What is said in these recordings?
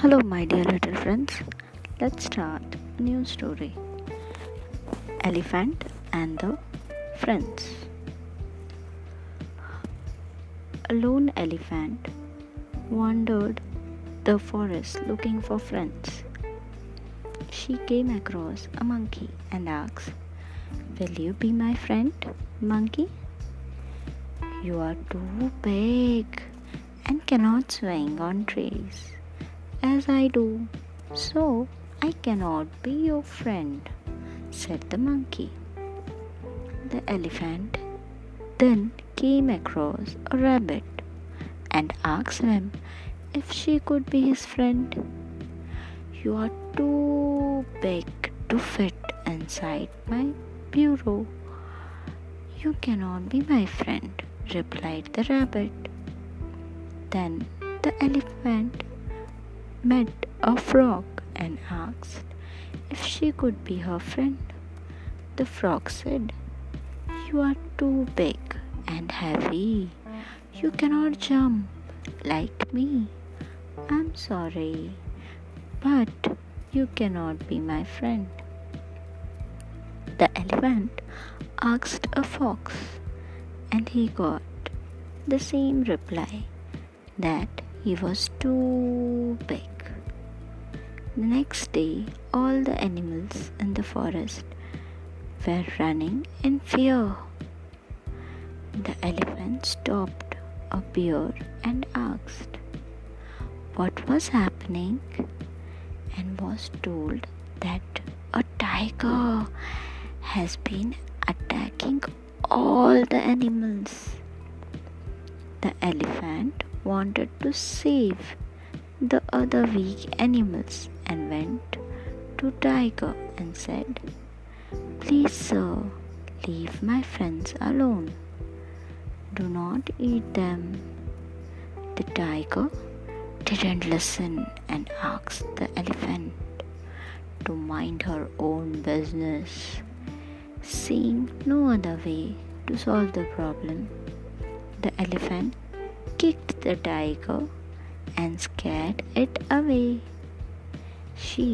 Hello my dear little friends, let's start a new story, Elephant and the Friends. A lone elephant wandered the forest looking for friends. She came across a monkey and asked, "Will you be my friend, monkey? You are too big and cannot swing on trees as I do, so I cannot be your friend," said the monkey. The elephant then came across a rabbit and asked him if she could be his friend. "You are too big to fit inside my burrow. You cannot be my friend," replied the rabbit. Then the elephant met a frog and asked if she could be her friend. The frog said, "You are too big and heavy. You cannot jump like me. I'm sorry, but you cannot be my friend." The elephant asked a fox, and he got the same reply, that he was too big. The next day, all the animals in the forest were running in fear. The elephant stopped a bear and asked what was happening, and was told that a tiger has been attacking all the animals. The elephant wanted to save the other weak animals and went to Tiger and said, "Please, sir, leave my friends alone. Do not eat them." The tiger didn't listen and asked the elephant to mind her own business, seeing no other way to solve the problem. The elephant kicked the tiger and scared it away. She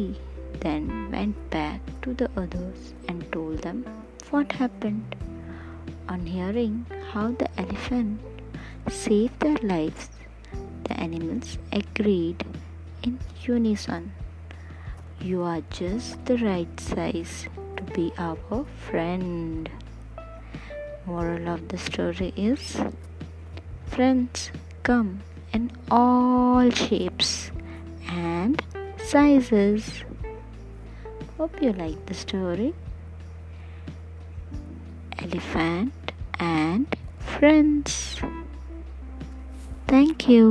then went back to the others and told them what happened. On hearing how the elephant saved their lives, the animals agreed in unison, "You are just the right size to be our friend." Moral of the story is, friends come in all shapes and sizes. Hope you like the story, Elephant and Friends. Thank you.